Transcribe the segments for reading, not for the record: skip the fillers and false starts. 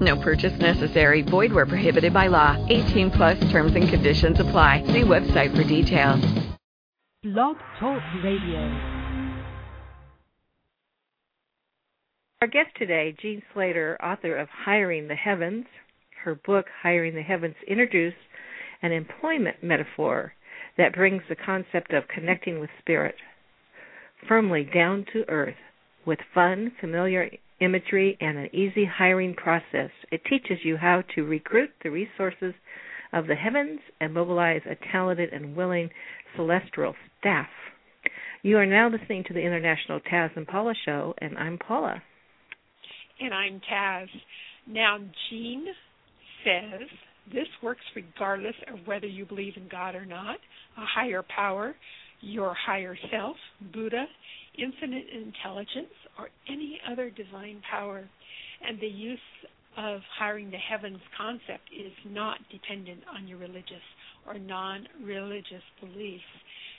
No purchase necessary. Void where prohibited by law. 18 plus terms and conditions apply. See website for details. Blog Talk Radio. Our guest today, Jean Slatter, author of Hiring the Heavens. Her book, Hiring the Heavens, introduces an employment metaphor that brings the concept of connecting with spirit firmly down to earth with fun, familiar imagery, and an easy hiring process. It teaches you how to recruit the resources of the heavens and mobilize a talented and willing celestial staff. You are now listening to the International Taz and Paula Show, and I'm Paula. And I'm Taz. Now, Jean says this works regardless of whether you believe in God or not, a higher power, your higher self, Buddha, infinite intelligence, or any other divine power. And the use of hiring the heavens concept is not dependent on your religious or non-religious beliefs.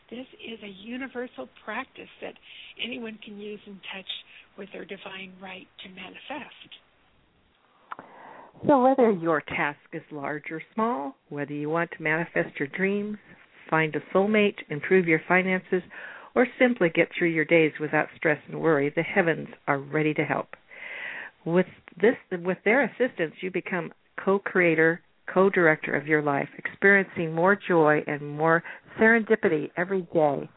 This is a universal practice that anyone can use and touch with their divine right to manifest. So whether your task is large or small, whether you want to manifest your dreams, find a soulmate, improve your finances, or simply get through your days without stress and worry, the heavens are ready to help. With their assistance, you become co-creator, co-director of your life, experiencing more joy and more serendipity every day.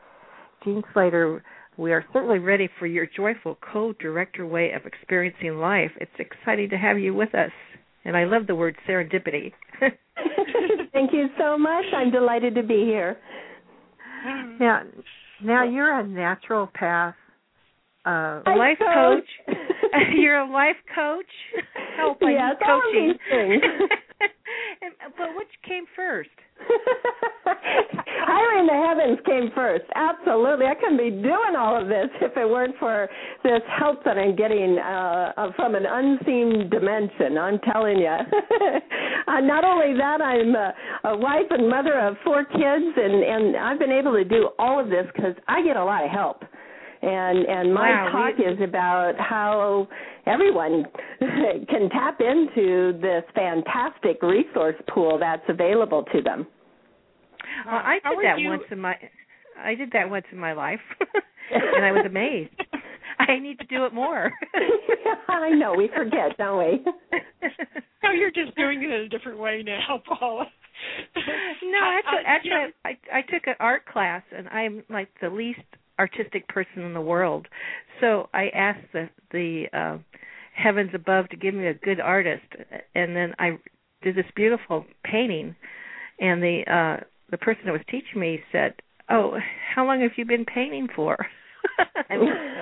Jean Slatter, we are certainly ready for your joyful co-director way of experiencing life. It's exciting to have you with us, and I love the word serendipity. Thank you so much. I'm delighted to be here. Now you're a natural path life coach. You're a life coach. Help! Yes, I need coaching. But which came first? Hiring the heavens came first. Absolutely. I couldn't be doing all of this if it weren't for this help that I'm getting from an unseen dimension, I'm telling you. Not only that, I'm a wife and mother of 4 kids, and I've been able to do all of this because I get a lot of help. And my talk is about how everyone can tap into this fantastic resource pool that's available to them. I did that once in my life, and I was amazed. I need to do it more. I know, we forget, don't we? No, you're just doing it in a different way now, Paula. No, I took an art class, and I'm like the least artistic person in the world. So I asked the heavens above to give me a good artist, and then I did this beautiful painting, and the person that was teaching me said, "Oh, how long have you been painting for?" I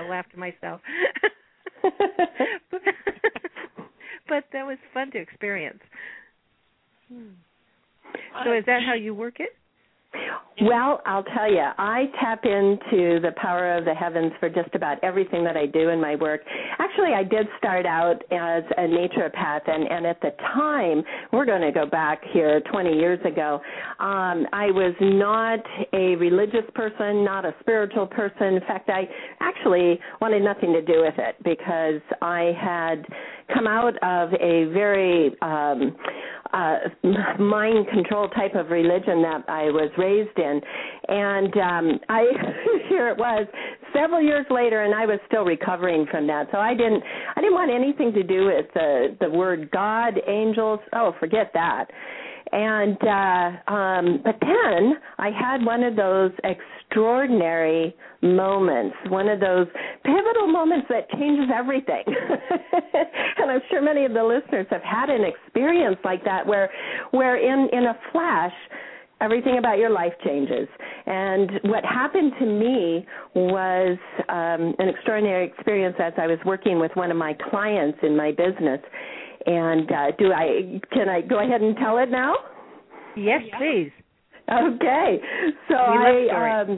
laughed at myself. But that was fun to experience. So is that how you work it? Well, I'll tell you, I tap into the power of the heavens for just about everything that I do in my work. Actually, I did start out as a naturopath, and at the time, we're going to go back here 20 years ago, I was not a religious person, not a spiritual person. In fact, I actually wanted nothing to do with it because I had come out of a very mind control type of religion that I was raised in, and here it was several years later, and I was still recovering from that. So I didn't want anything to do with the word God, angels. Oh, forget that. And but then I had one of those extraordinary moments, one of those pivotal moments that changes everything. And I'm sure many of the listeners have had an experience like that where in a flash, everything about your life changes. And what happened to me was an extraordinary experience as I was working with one of my clients in my business. And can I go ahead and tell it now? Yes, please. Okay. So I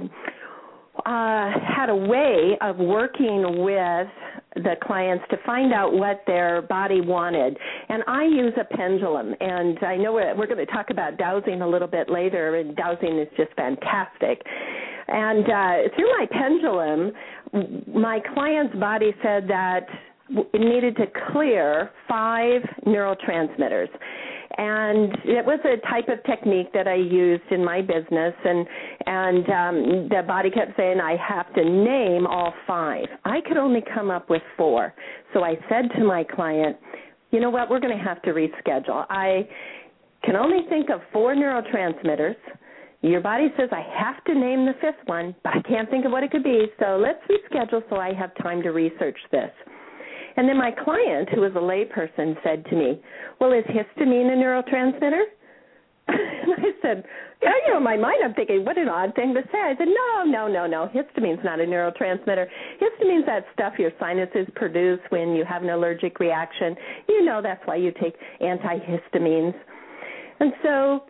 had a way of working with the clients to find out what their body wanted. And I use a pendulum. And I know we're going to talk about dowsing a little bit later, and dowsing is just fantastic. And through my pendulum, my client's body said that it needed to clear 5 neurotransmitters. And it was a type of technique that I used in my business, and the body kept saying, I have to name all 5. I could only come up with 4. So I said to my client, you know what, we're going to have to reschedule. I can only think of 4 neurotransmitters. Your body says I have to name the 5th one, but I can't think of what it could be, so let's reschedule so I have time to research this. And then my client, who was a layperson, said to me, well, is histamine a neurotransmitter? And I said, yeah, you know, in my mind I'm thinking, what an odd thing to say. I said, no, histamine's not a neurotransmitter. Histamine's that stuff your sinuses produce when you have an allergic reaction. You know, that's why you take antihistamines. And so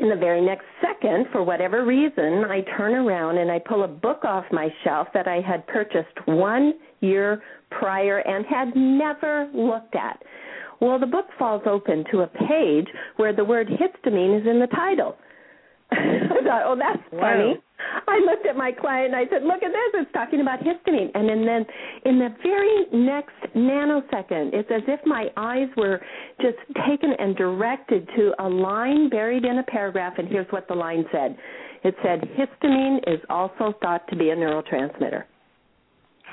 in the very next second, for whatever reason, I turn around and I pull a book off my shelf that I had purchased 1 year prior and had never looked at. Well, the book falls open to a page where the word histamine is in the title. I thought, oh, that's funny. I looked at my client and I said, look at this, it's talking about histamine. And then in the very next nanosecond, it's as if my eyes were just taken and directed to a line buried in a paragraph, and here's what the line said. It said, histamine is also thought to be a neurotransmitter.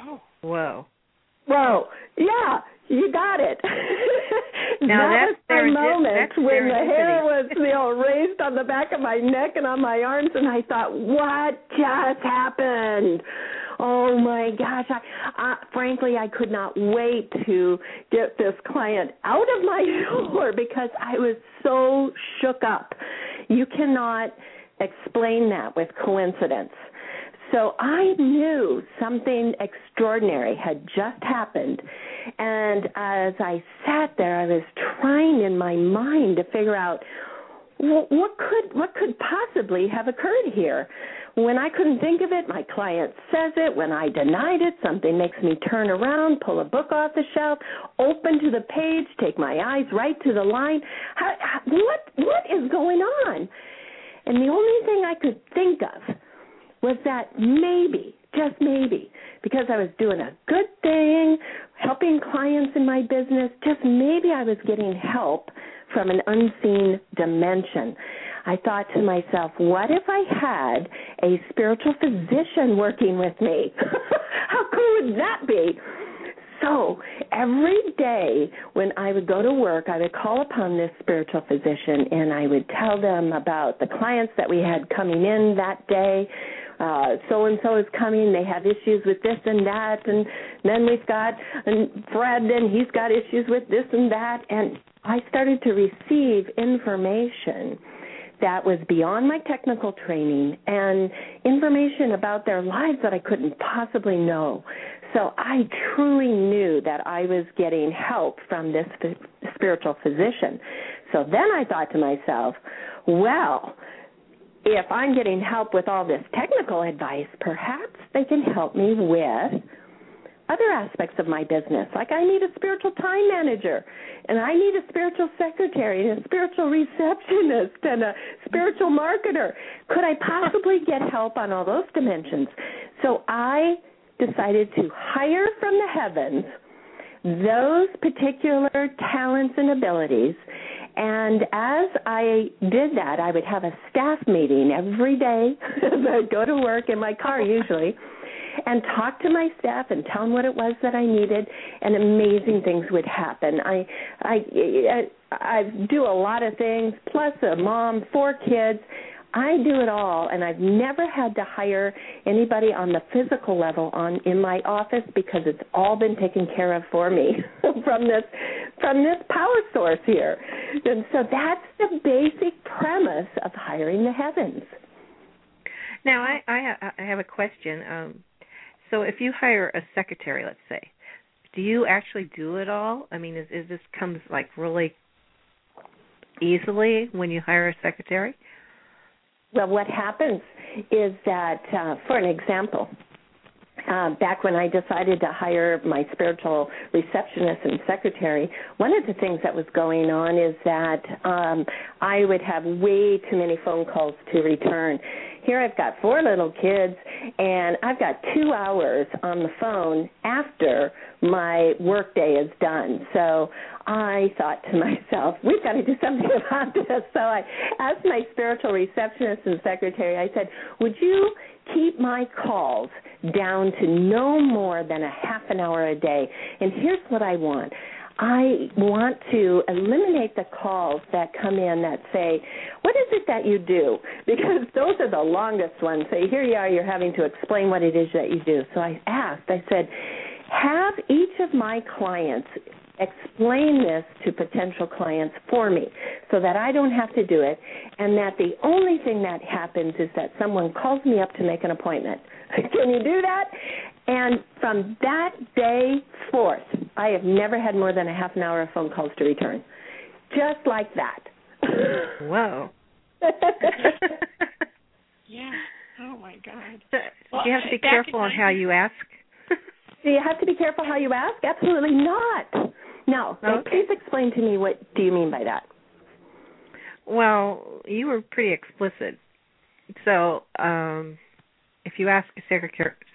Oh, whoa. Whoa, yeah, you got it. Now that's the moment when the hair was, you know, raised on the back of my neck and on my arms, and I thought, what just happened? Oh, my gosh. Frankly, I could not wait to get this client out of my door because I was so shook up. You cannot explain that with coincidence. So I knew something extraordinary had just happened, and as I sat there, I was trying in my mind to figure out what could possibly have occurred here. When I couldn't think of it, my client says it. When I denied it, something makes me turn around, pull a book off the shelf, open to the page, take my eyes right to the line. What is going on? And the only thing I could think of was that maybe, just maybe, because I was doing a good thing, helping clients in my business, just maybe I was getting help from an unseen dimension. I thought to myself, what if I had a spiritual physician working with me? How cool would that be? So every day when I would go to work, I would call upon this spiritual physician, and I would tell them about the clients that we had coming in that day. So-and-so is coming, they have issues with this and that, and then we've got Fred, and he's got issues with this and that. And I started to receive information that was beyond my technical training and information about their lives that I couldn't possibly know. So I truly knew that I was getting help from this spiritual physician. So then I thought to myself, well, if I'm getting help with all this technical advice, perhaps they can help me with other aspects of my business. Like, I need a spiritual time manager, and I need a spiritual secretary, and a spiritual receptionist, and a spiritual marketer. Could I possibly get help on all those dimensions? So I decided to hire from the heavens those particular talents and abilities. And as I did that, I would have a staff meeting every day. I would go to work in my car usually and talk to my staff and tell them what it was that I needed, and amazing things would happen. I do a lot of things, plus a mom, 4 kids. I do it all, and I've never had to hire anybody on the physical level in my office because it's all been taken care of for me from this power source here. And so that's the basic premise of hiring the heavens. Now, I have a question. So if you hire a secretary, let's say, do you actually do it all? I mean, is this comes like really easily when you hire a secretary? Well, what happens is that, for an example, back when I decided to hire my spiritual receptionist and secretary, one of the things that was going on is that I would have way too many phone calls to return. Here I've got four little kids, and I've got 2 hours on the phone after my workday is done. So I thought to myself, we've got to do something about this. So I asked my spiritual receptionist and secretary, I said, would you keep my calls down to no more than a half an hour a day? And here's what I want. I want to eliminate the calls that come in that say, what is it that you do? Because those are the longest ones. So here you are, you're having to explain what it is that you do. So I asked, I said, have each of my clients explain this to potential clients for me so that I don't have to do it, and that the only thing that happens is that someone calls me up to make an appointment. Can you do that? And from that day forth, I have never had more than a half an hour of phone calls to return. Just like that. Whoa. Yeah. Oh, my God. Well, you have to be careful on how you ask. Do you have to be careful how you ask? Absolutely not. No. Okay. Please explain to me, what do you mean by that? Well, you were pretty explicit. So if you ask a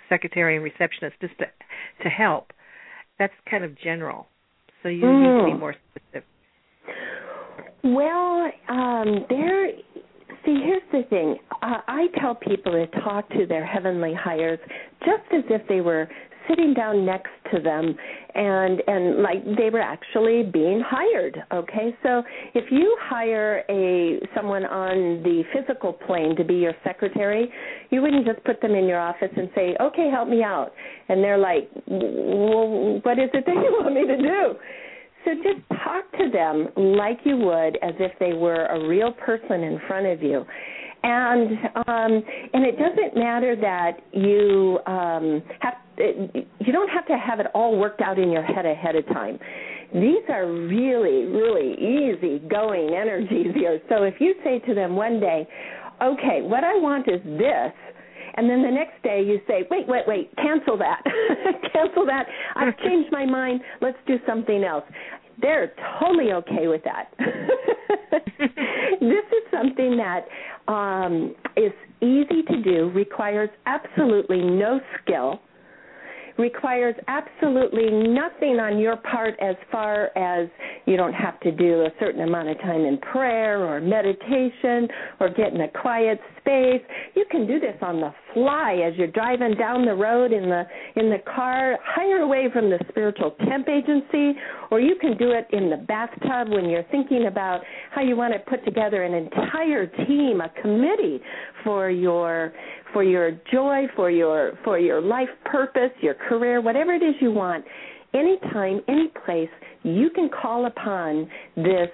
secretary and receptionist just to help, that's kind of general. So you need to be more specific. Well, see, here's the thing. I tell people to talk to their heavenly hires just as if they were sitting down next to them and like they were actually being hired, okay? So if you hire someone on the physical plane to be your secretary, you wouldn't just put them in your office and say, okay, help me out. And they're like, well, what is it that you want me to do? So just talk to them like you would as if they were a real person in front of you. And it doesn't matter that you you don't have to have it all worked out in your head ahead of time. These are really, really easy-going energies here. So if you say to them one day, okay, what I want is this, and then the next day you say, wait, cancel that. Cancel that. I've changed my mind. Let's do something else. They're totally okay with that. This is something that is easy to do, requires absolutely no skill, requires absolutely nothing on your part as far as you don't have to do a certain amount of time in prayer or meditation or get in a quiet space. You can do this on the fly as you're driving down the road in the car. Hire away from the spiritual temp agency, or you can do it in the bathtub when you're thinking about how you want to put together an entire team, a committee for your joy, for your life purpose, your career, whatever it is you want. Anytime, any place, you can call upon this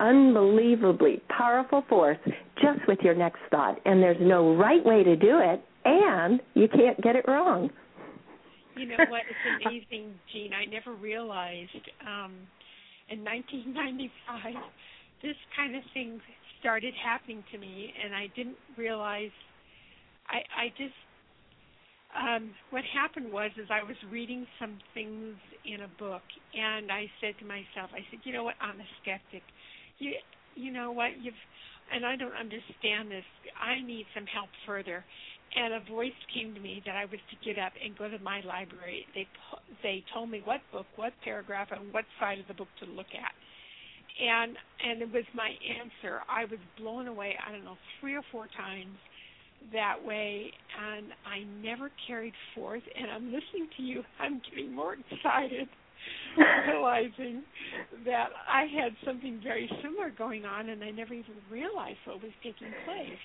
unbelievably powerful force just with your next thought. And there's no right way to do it, and you can't get it wrong. You know what? It's amazing, Jean. I never realized in 1995 this kind of thing started happening to me, and I didn't realize. I just what happened was I was reading some things in a book, and I said to myself, I said, you know what, I'm a skeptic. You know what, and I don't understand this. I need some help further. And a voice came to me that I was to get up and go to my library. They told me what book, what paragraph, and what side of the book to look at. And it was my answer. I was blown away, I don't know, 3 or 4 times that way, and I never carried forth, and I'm listening to you. I'm getting more excited realizing that I had something very similar going on, and I never even realized what was taking place.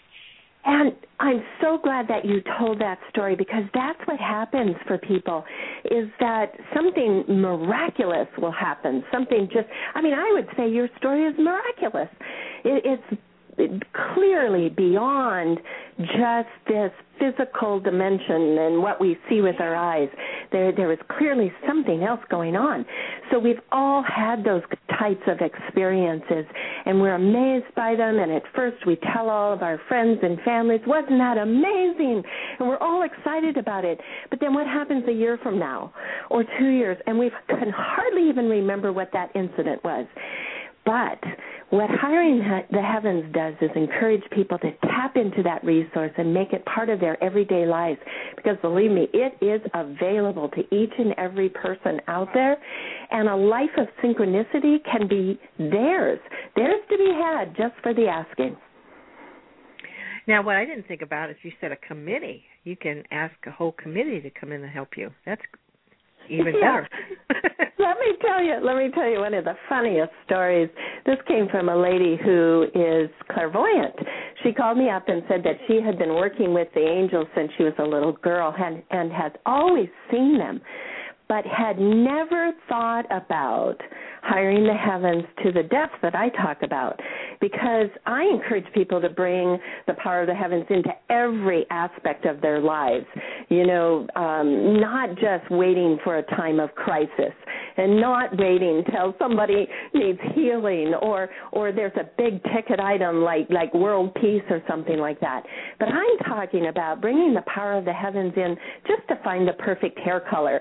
And I'm so glad that you told that story, because that's what happens for people, is that something miraculous will happen, something just, I mean, I would say your story is miraculous. It's clearly beyond just this physical dimension and what we see with our eyes. There is clearly something else going on. So we've all had those types of experiences, and we're amazed by them, and at first we tell all of our friends and families, wasn't that amazing? And we're all excited about it. But then what happens a year from now or 2 years, and we can hardly even remember what that incident was. But what Hiring the Heavens does is encourage people to tap into that resource and make it part of their everyday lives, because, believe me, it is available to each and every person out there, and a life of synchronicity can be theirs to be had just for the asking. Now, what I didn't think about is you said a committee. You can ask a whole committee to come in and help you. That's even better. Let me tell you one of the funniest stories. This came from a lady who is clairvoyant. She called me up and said that she had been working with the angels since she was a little girl and had always seen them, but had never thought about hiring the heavens to the depth that I talk about, because I encourage people to bring the power of the heavens into every aspect of their lives, not just waiting for a time of crisis and not waiting till somebody needs healing or there's a big ticket item like world peace or something like that. But I'm talking about bringing the power of the heavens in just to find the perfect hair color.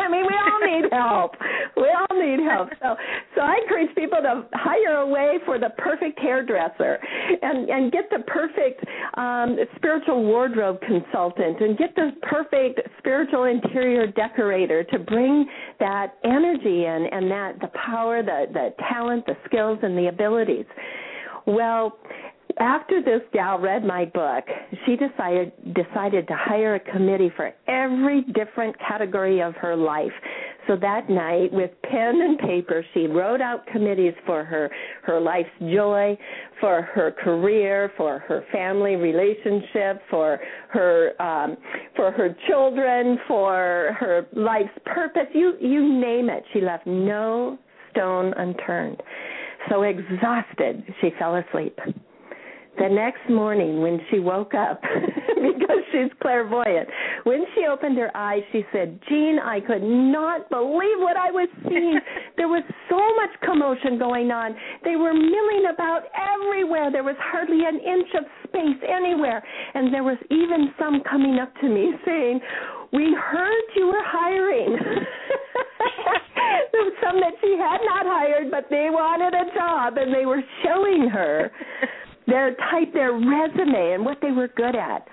I mean, we all need help. So I encourage people to hire away for the perfect hairdresser and get the perfect spiritual wardrobe consultant and get the perfect spiritual interior decorator to bring that energy in and that the power, the talent, the skills, and the abilities. Well, after this gal read my book, she decided to hire a committee for every different category of her life. So that night, with pen and paper, she wrote out committees for her life's joy, for her career, for her family relationship, for her children, for her life's purpose. You name it. She left no stone unturned. So exhausted, she fell asleep. The next morning when she woke up, because she's clairvoyant, when she opened her eyes, she said, "Jean, I could not believe what I was seeing. There was so much commotion going on. They were milling about everywhere. There was hardly an inch of space anywhere. And there was even some coming up to me saying, 'We heard you were hiring.'" There were some that she had not hired, but they wanted a job, and they were showing her their resume and what they were good at.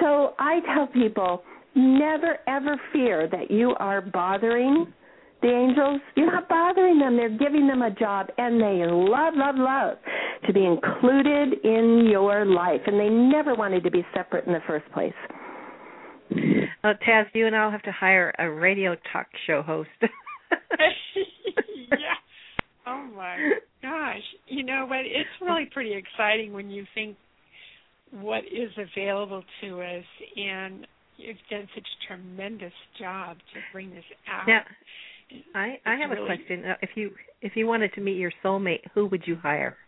So I tell people, never, ever fear that you are bothering the angels. You're not bothering them. They're giving them a job, and they love, love, love to be included in your life, and they never wanted to be separate in the first place. Taz, you and I will have to hire a radio talk show host. Yes. Oh, my gosh. You know, but it's really pretty exciting when you think what is available to us, and you've done such a tremendous job to bring this out. Now, I have a question. If you wanted to meet your soulmate, who would you hire?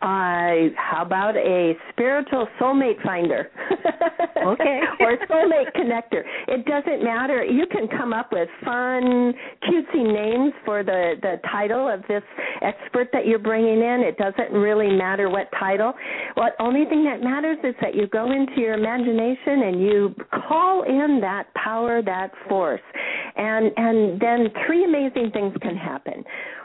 How about a spiritual soulmate finder? Okay. Or soulmate connector. It doesn't matter. You can come up with fun, cutesy names for the title of this expert that you're bringing in. It doesn't really matter what title. Well, the only thing that matters is that you go into your imagination and you call in that power, that force. And then three amazing things can happen.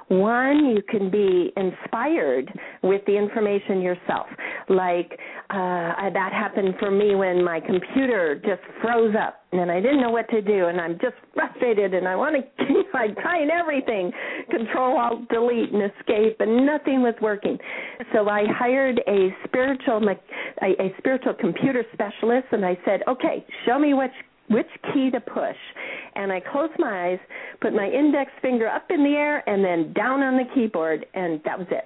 One, you can be inspired with the information yourself. Like, that happened for me when my computer just froze up and I didn't know what to do, and I'm just frustrated, and I want to keep trying everything, Control, Alt, Delete, and Escape, and nothing was working. So I hired a spiritual computer specialist, and I said, okay, show me which key to push. And I closed my eyes, put my index finger up in the air, and then down on the keyboard, and that was it.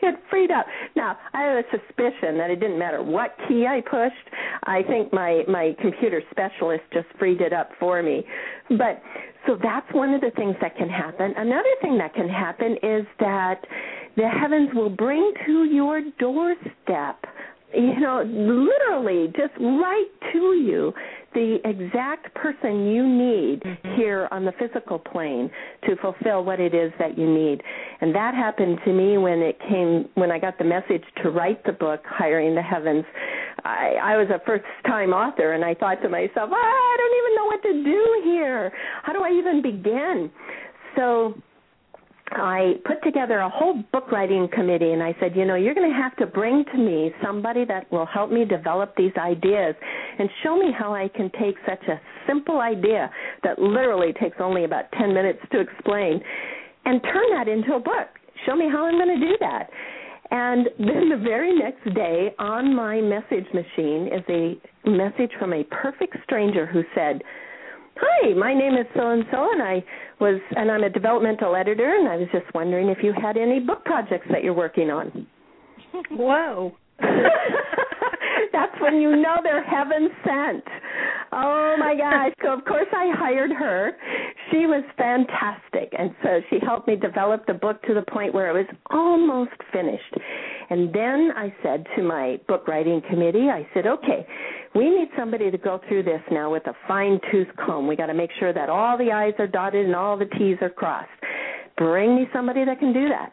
It freed up. Now, I have a suspicion that it didn't matter what key I pushed. I think my computer specialist just freed it up for me. But so that's one of the things that can happen. Another thing that can happen is that the heavens will bring to your doorstep, you know, literally just right to you, the exact person you need here on the physical plane to fulfill what it is that you need. And that happened to me when I got the message to write the book, Hiring the Heavens. I was a first-time author, and I thought to myself, I don't even know what to do here. How do I even begin? So I put together a whole book writing committee, and I said, you know, you're going to have to bring to me somebody that will help me develop these ideas and show me how I can take such a simple idea that literally takes only about 10 minutes to explain and turn that into a book. Show me how I'm going to do that. And then the very next day on my message machine is a message from a perfect stranger who said, "Hi, my name is so-and-so, and I'm a developmental editor, and I was just wondering if you had any book projects that you're working on." Whoa. That's when you know they're heaven sent. Oh, my gosh. So, of course, I hired her. She was fantastic, and so she helped me develop the book to the point where it was almost finished. And then I said to my book writing committee, I said, okay, we need somebody to go through this now with a fine-tooth comb. We got to make sure that all the I's are dotted and all the T's are crossed. Bring me somebody that can do that.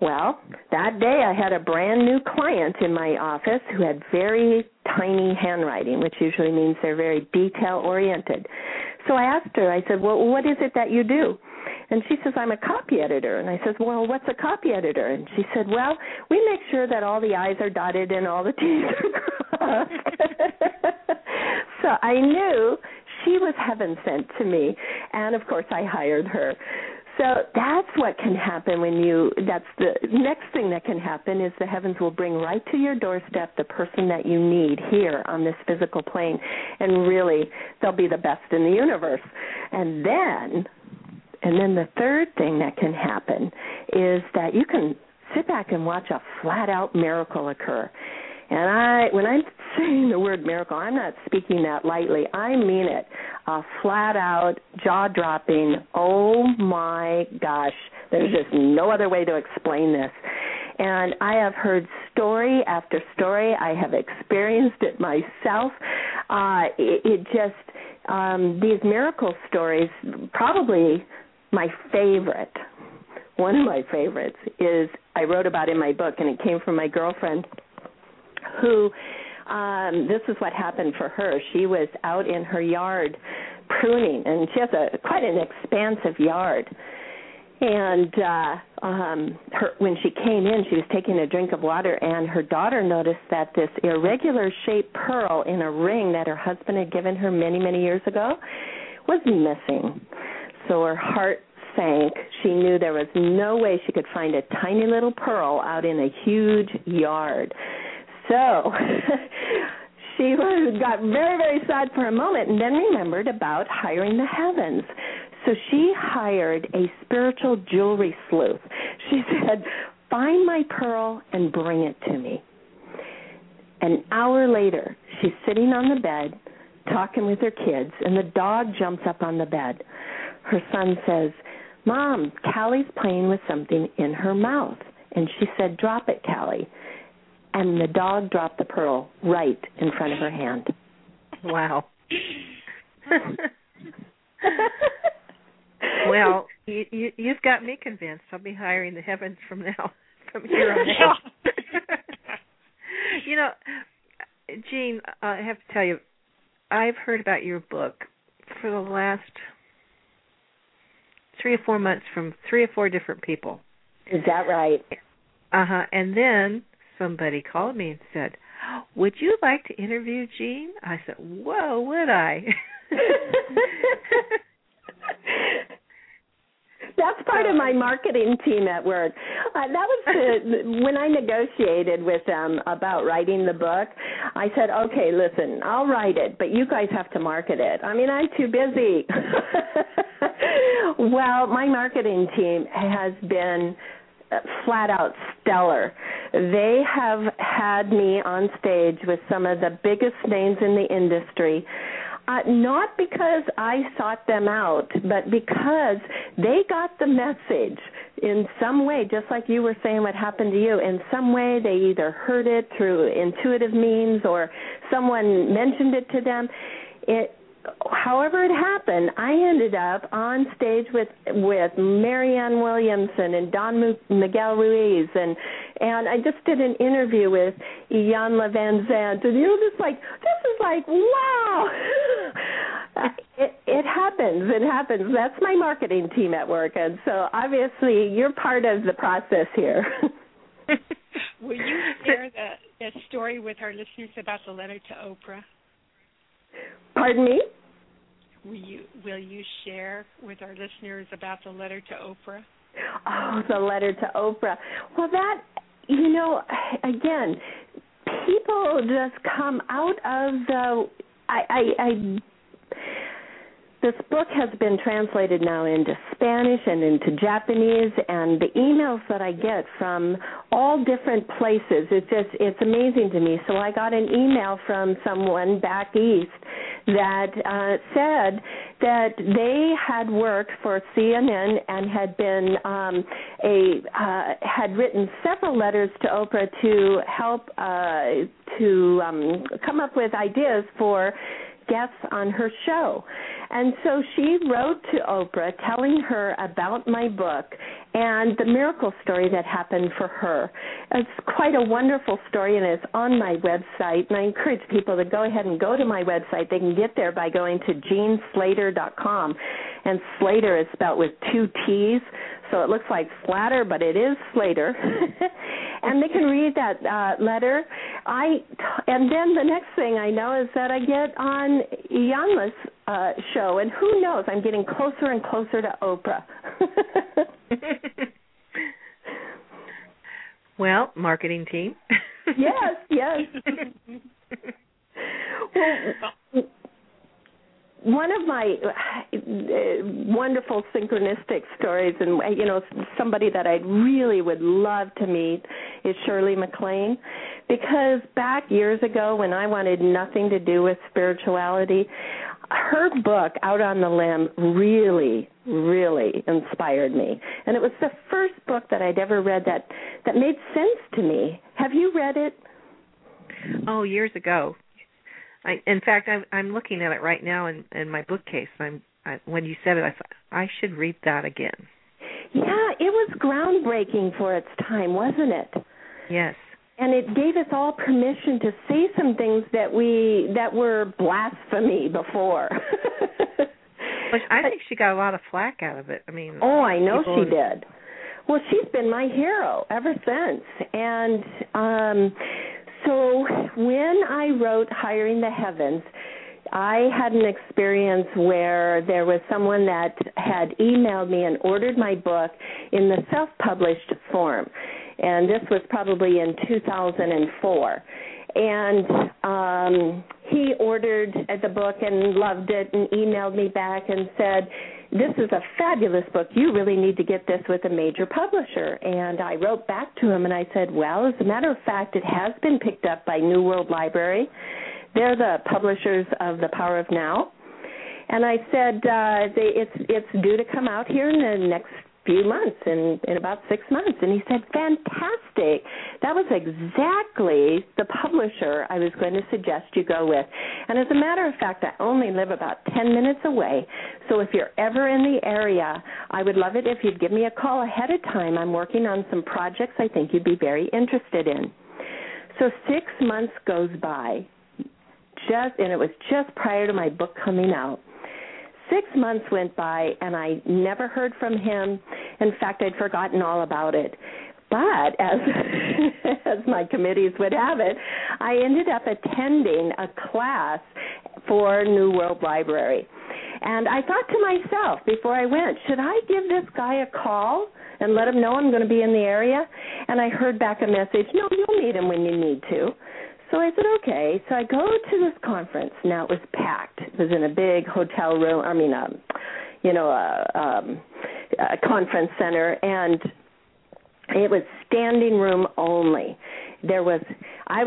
Well, that day I had a brand new client in my office who had very tiny handwriting, which usually means they're very detail-oriented. So I asked her, I said, well, what is it that you do? And she says, I'm a copy editor. And I said, well, what's a copy editor? And she said, well, we make sure that all the I's are dotted and all the T's are crossed. So I knew she was heaven sent to me. And, of course, I hired her. So that's what can happen that's the next thing that can happen is the heavens will bring right to your doorstep the person that you need here on this physical plane. And really, they'll be the best in the universe. And then the third thing that can happen is that you can sit back and watch a flat-out miracle occur. And when I'm saying the word miracle, I'm not speaking that lightly. I mean it. A flat-out, jaw-dropping, oh, my gosh, there's just no other way to explain this. And I have heard story after story. I have experienced it myself. These miracle stories, probably my favorite, one of my favorites, is I wrote about in my book, and it came from my girlfriend who, this is what happened for her. She was out in her yard pruning, and she has quite an expansive yard. And when she came in, she was taking a drink of water, and her daughter noticed that this irregular-shaped pearl in a ring that her husband had given her many, many years ago was missing. So her heart sank. She knew there was no way she could find a tiny little pearl out in a huge yard. So she got very, very sad for a moment and then remembered about hiring the heavens. So she hired a spiritual jewelry sleuth. She said, find my pearl and bring it to me. An hour later, she's sitting on the bed talking with her kids, and the dog jumps up on the bed. Her son says, Mom, Callie's playing with something in her mouth. And she said, drop it, Callie. And the dog dropped the pearl right in front of her hand. Wow. Well, you've got me convinced. I'll be hiring the heavens from here on out. You know, Jean, I have to tell you, I've heard about your book for the last 3 or 4 months from 3 or 4 different people. Is that right? Uh-huh. And then somebody called me and said, would you like to interview Jean? I said, whoa, would I? That's part of my marketing team at work. When I negotiated with them about writing the book, I said, okay, listen, I'll write it, but you guys have to market it. I mean, I'm too busy. Well, my marketing team has been flat out stellar. They have had me on stage with some of the biggest names in the industry, not because I sought them out, but because they got the message in some way, just like you were saying what happened to you, in some way they either heard it through intuitive means or someone mentioned it to them. However it happened, I ended up on stage with Marianne Williamson and Don Miguel Ruiz, and I just did an interview with Ian LaVan Zant, and you're just like, this is like, wow. It happens. That's my marketing team at work, and so obviously you're part of the process here. Will you share the story with our listeners about the letter to Oprah? Pardon me? Will you share with our listeners about the letter to Oprah? Oh, the letter to Oprah. Well, that, again, people just come out of the... This book has been translated now into Spanish and into Japanese, and the emails that I get from all different places, it's amazing to me. So I got an email from someone back east that said that they had worked for CNN and had been had written several letters to Oprah to help to come up with ideas for guests on her show. And so she wrote to Oprah telling her about my book and the miracle story that happened for her. It's quite a wonderful story, and it's on my website, and I encourage people to go ahead and go to my website. They can get there by going to jeanslatter.com, and Slatter is spelled with 2 T's, so it looks like Slatter, but it is Slatter. And they can read that letter. And then the next thing I know is that I get on Iyanla's show, and who knows, I'm getting closer and closer to Oprah. Well, marketing team. Yes. Well, one of my wonderful synchronistic stories, and somebody that I really would love to meet is Shirley MacLaine, because back years ago when I wanted nothing to do with spirituality, her book, Out on the Limb, really, really inspired me. And it was the first book that I'd ever read that made sense to me. Have you read it? Oh, years ago. I'm looking at it right now in my bookcase. When you said it, I thought, I should read that again. Yeah, it was groundbreaking for its time, wasn't it? Yes. And it gave us all permission to say some things that were blasphemy before. I think she got a lot of flack out of it. I know she did. Well, she's been my hero ever since. And so when I wrote Hiring the Heavens, I had an experience where there was someone that had emailed me and ordered my book in the self-published form. And this was probably in 2004. And he ordered the book and loved it and emailed me back and said, "This is a fabulous book. You really need to get this with a major publisher." And I wrote back to him and I said, "Well, as a matter of fact, it has been picked up by New World Library. They're the publishers of The Power of Now." And I said, it's due to come out here in the next few months, in about 6 months. And he said, "Fantastic. That was exactly the publisher I was going to suggest you go with. And as a matter of fact, I only live about 10 minutes away, so if you're ever in the area, I would love it if you'd give me a call ahead of time. I'm working on some projects I think you'd be very interested in." So 6 months goes by, and it was just prior to my book coming out. 6 months went by, and I never heard from him. In fact, I'd forgotten all about it. But as my committees would have it, I ended up attending a class for New World Library. And I thought to myself before I went, should I give this guy a call and let him know I'm going to be in the area? And I heard back a message, "No, you'll meet him when you need to." So I said, okay. So I go to this conference. Now, it was packed. It was in a big hotel room, a conference center, and it was standing room only. I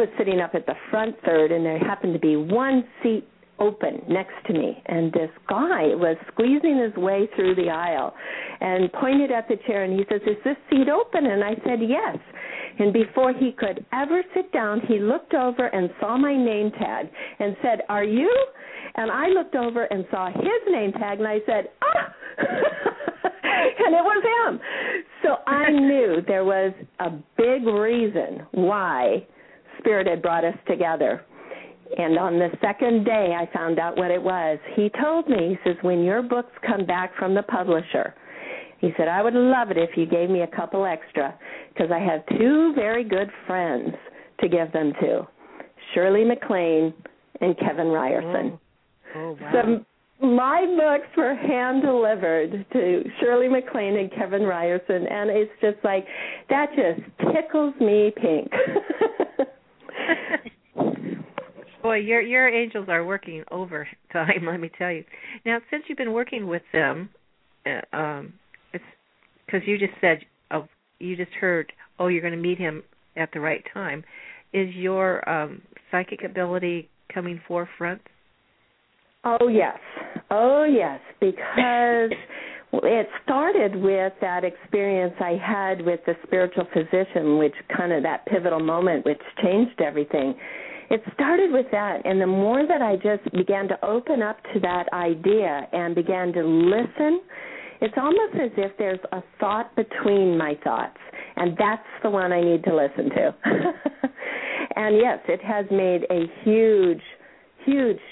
was sitting up at the front third, and there happened to be one seat open next to me, and this guy was squeezing his way through the aisle and pointed at the chair, and he says, "Is this seat open?" And I said, "Yes." And before he could ever sit down, he looked over and saw my name tag and said, "Are you?" And I looked over and saw his name tag, and I said, "Ah!" And it was him. So I knew there was a big reason why Spirit had brought us together. And on the second day, I found out what it was. He told me, he says, "When your books come back from the publisher," he said, "I would love it if you gave me a couple extra, because I have two very good friends to give them to, Shirley MacLaine and Kevin Ryerson." Oh, wow. So my books were hand-delivered to Shirley MacLaine and Kevin Ryerson, and it's just like, that just tickles me pink. Boy, your angels are working overtime, let me tell you. Now, since you've been working with them, because you just said, you just heard, you're going to meet him at the right time. Is your psychic ability coming forefront? Oh, yes, because it started with that experience I had with the spiritual physician, which kind of that pivotal moment which changed everything. It started with that, and the more that I just began to open up to that idea and began to listen, it's almost as if there's a thought between my thoughts, and that's the one I need to listen to. And, yes, it has made a huge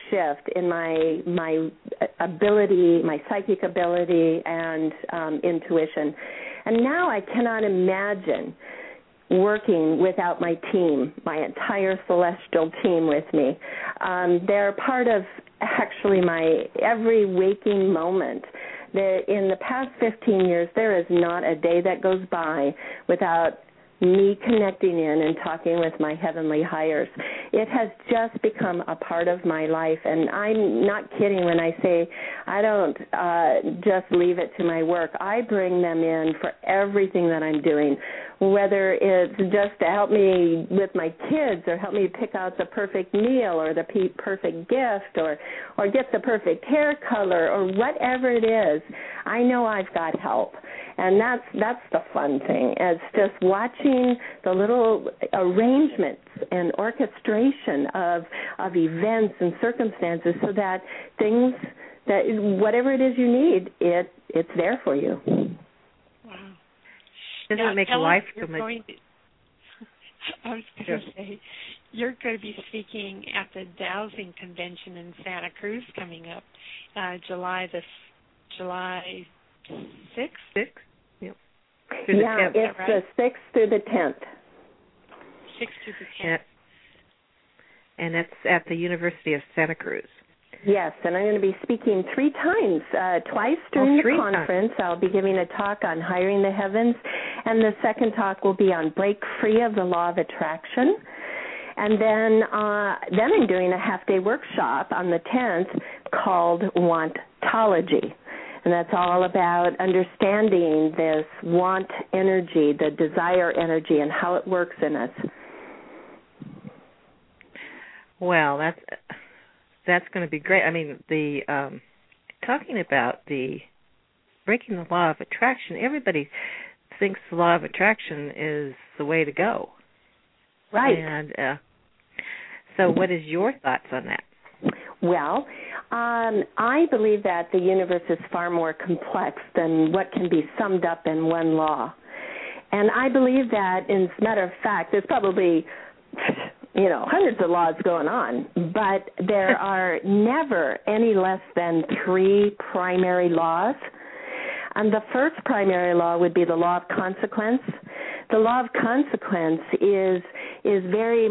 shift in my ability, my psychic ability, and intuition. And now I cannot imagine working without my team, my entire celestial team with me. They're part of actually my every waking moment. In the past 15 years, there is not a day that goes by without me connecting in and talking with my heavenly hires. It has just become a part of my life, and I'm not kidding when I say I don't just leave it to my work. I bring them in for everything that I'm doing, whether it's just to help me with my kids or help me pick out the perfect meal or the perfect gift or get the perfect hair color or whatever it is. I know I've got help, and that's the fun thing. It's just watching the little arrangements and orchestration of events and circumstances so that things, that whatever it is you need, it's there for you. Wow. Doesn't it make life so much? I was going to say, you're going to be speaking at the Dowsing Convention in Santa Cruz coming up July 6th? 6th? Yep. Yeah, it's right? The 6th through the 10th. 6th through the 10th. And that's at the University of Santa Cruz. Yes, and I'm going to be speaking three times, twice during the conference. Times. I'll be giving a talk on Hiring the Heavens, and the second talk will be on Break Free of the Law of Attraction. And then I'm doing a half-day workshop on the 10th called Wantology. And that's all about understanding this want energy, the desire energy, and how it works in us. Well, that's going to be great. I mean, the talking about the breaking the law of attraction, everybody thinks the law of attraction is the way to go. Right. And so what is your thoughts on that? Well, I believe that the universe is far more complex than what can be summed up in one law. And I believe that, as a matter of fact, there's probably hundreds of laws going on, but there are never any less than three primary laws. And the first primary law would be the law of consequence. The law of consequence is very,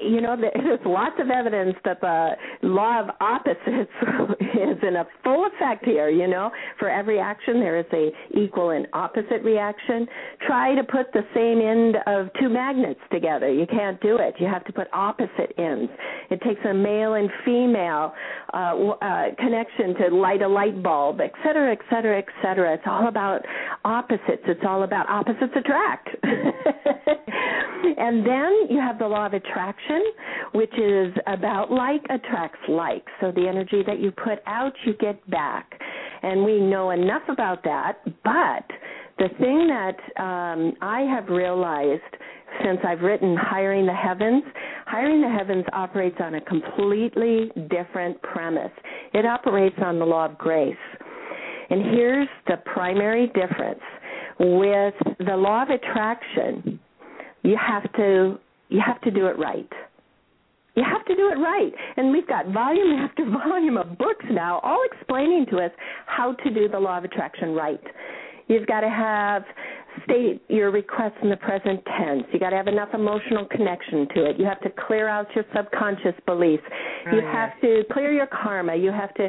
there's lots of evidence that the law of opposites is in a full effect here, For every action, there is a equal and opposite reaction. Try to put the same end of two magnets together. You can't do it. You have to put opposite ends. It takes a male and female connection to light a light bulb, et cetera, et cetera, et cetera. It's all about opposites. It's all about opposites attract. And then you have the law of attraction, which is about like attracts like. So the energy that you put out, you get back. And we know enough about that, but the thing that I have realized since I've written Hiring the Heavens operates on a completely different premise. It operates on the law of grace. And here's the primary difference. With the law of attraction, you have to do it right. You have to do it right. And we've got volume after volume of books now all explaining to us how to do the law of attraction right. You've got to state your requests in the present tense. You've got to have enough emotional connection to it. You have to clear out your subconscious beliefs. You have to clear your karma. You have to,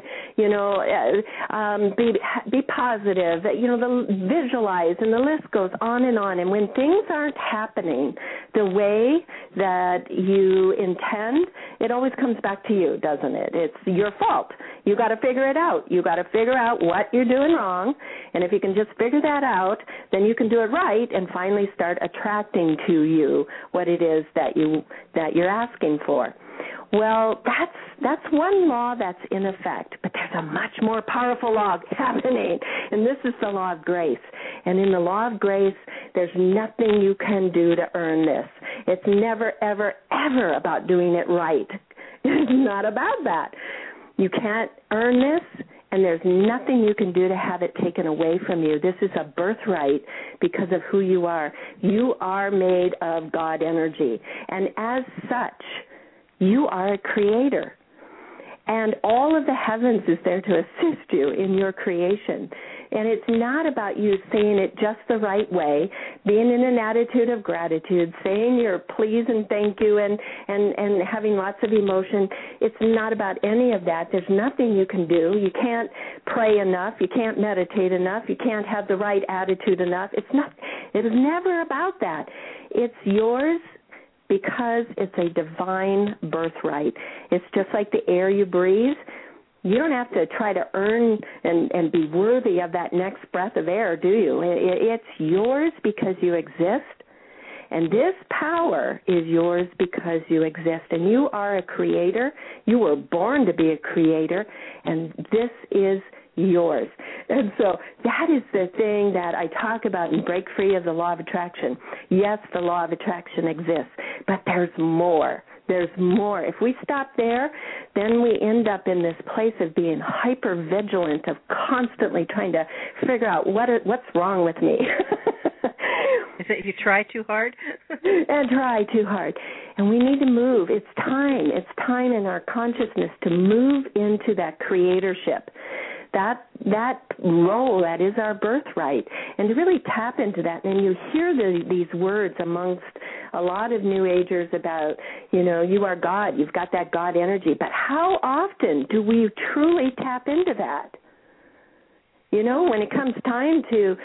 be positive. Visualize, and the list goes on and on. And when things aren't happening the way that you intend, it always comes back to you, doesn't it? It's your fault. You got to figure it out. You got to figure out what you're doing wrong. And if you can just figure that out, then you can do it right and finally start attracting to you what it is that you're asking for. Well, that's one law that's in effect, but there's a much more powerful law happening, and this is the law of grace. And in the law of grace, there's nothing you can do to earn this. It's never, ever, ever about doing it right. It's not about that. You can't earn this. And there's nothing you can do to have it taken away from you. This is a birthright because of who you are. You are made of God energy. And as such, you are a creator. And all of the heavens is there to assist you in your creation. And it's not about you saying it just the right way, being in an attitude of gratitude, saying your please and thank you and having lots of emotion. It's not about any of that. There's nothing you can do. You can't pray enough. You can't meditate enough. You can't have the right attitude enough. It is never about that. It's yours because it's a divine birthright. It's just like the air you breathe. You don't have to try to earn and be worthy of that next breath of air, do you? It's yours because you exist, and this power is yours because you exist, and you are a creator. You were born to be a creator, and this is yours. And so that is the thing that I talk about in Break Free of the Law of Attraction. Yes, the law of attraction exists, but there's more. There's more. If we stop there, then we end up in this place of being hyper-vigilant, of constantly trying to figure out what's wrong with me. Is it you try too hard? And try too hard. And we need to move. It's time. It's time in our consciousness to move into that creatorship, that role that is our birthright, and to really tap into that. And you hear these words amongst a lot of New Agers about, you are God, you've got that God energy. But how often do we truly tap into that? When it comes time to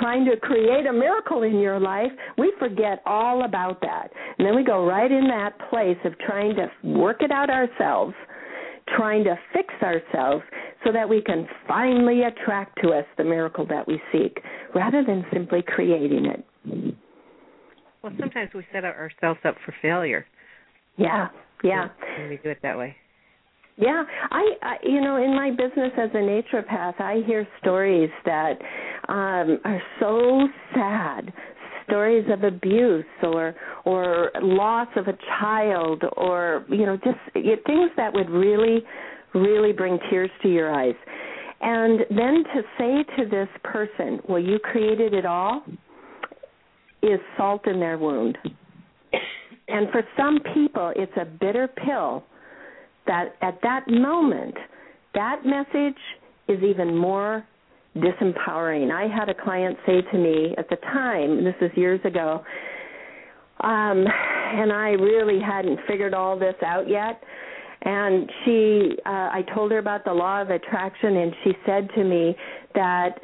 trying to create a miracle in your life, we forget all about that. And then we go right in that place of trying to work it out ourselves, trying to fix ourselves so that we can finally attract to us the miracle that we seek, rather than simply creating it. Well, sometimes we set ourselves up for failure. Yeah. When we do it that way. Yeah. I in my business as a naturopath, I hear stories that are so sad, stories of abuse or loss of a child or, things that would really, really bring tears to your eyes. And then to say to this person, well, you created it all, is salt in their wound. And for some people, it's a bitter pill that at that moment, that message is even more disempowering. I had a client say to me at the time, this is years ago, and I really hadn't figured all this out yet, and I told her about the law of attraction, and she said to me that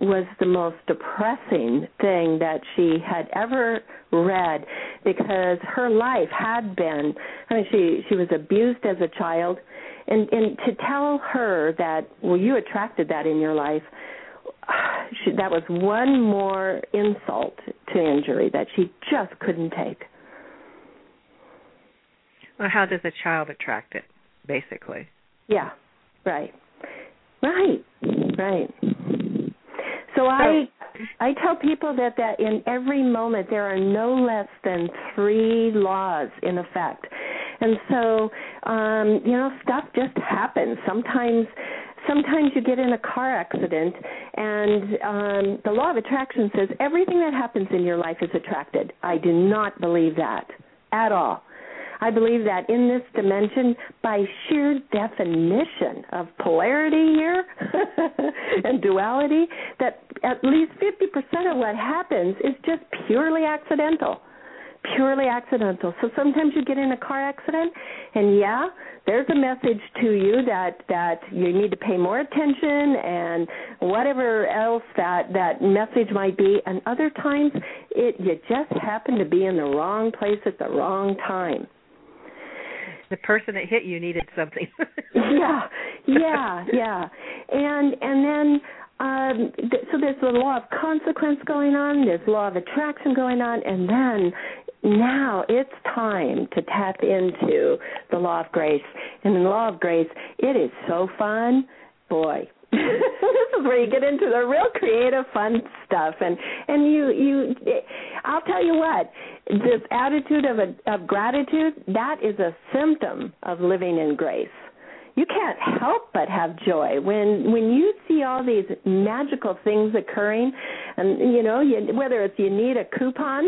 was the most depressing thing that she had ever read, because her life had been, she was abused as a child, and to tell her that, well, you attracted that in your life, that was one more insult to injury that she just couldn't take. Well, how does a child attract it, basically? Yeah, right. So I tell people that in every moment there are no less than 3 laws in effect. And so, stuff just happens. Sometimes you get in a car accident, and the law of attraction says everything that happens in your life is attracted. I do not believe that at all. I believe that in this dimension, by sheer definition of polarity here and duality, that at least 50% of what happens is just purely accidental. So sometimes you get in a car accident, and there's a message to you that you need to pay more attention and whatever else that message might be. And other times, you just happen to be in the wrong place at the wrong time. The person that hit you needed something. Yeah. And then. So there's the law of consequence going on, there's law of attraction going on, and then now it's time to tap into the law of grace. And in the law of grace, it is so fun. Boy, this is where you get into the real creative, fun stuff. And you, I'll tell you what, this attitude of gratitude, that is a symptom of living in grace. You can't help but have joy when you see all these magical things occurring, and whether it's you need a coupon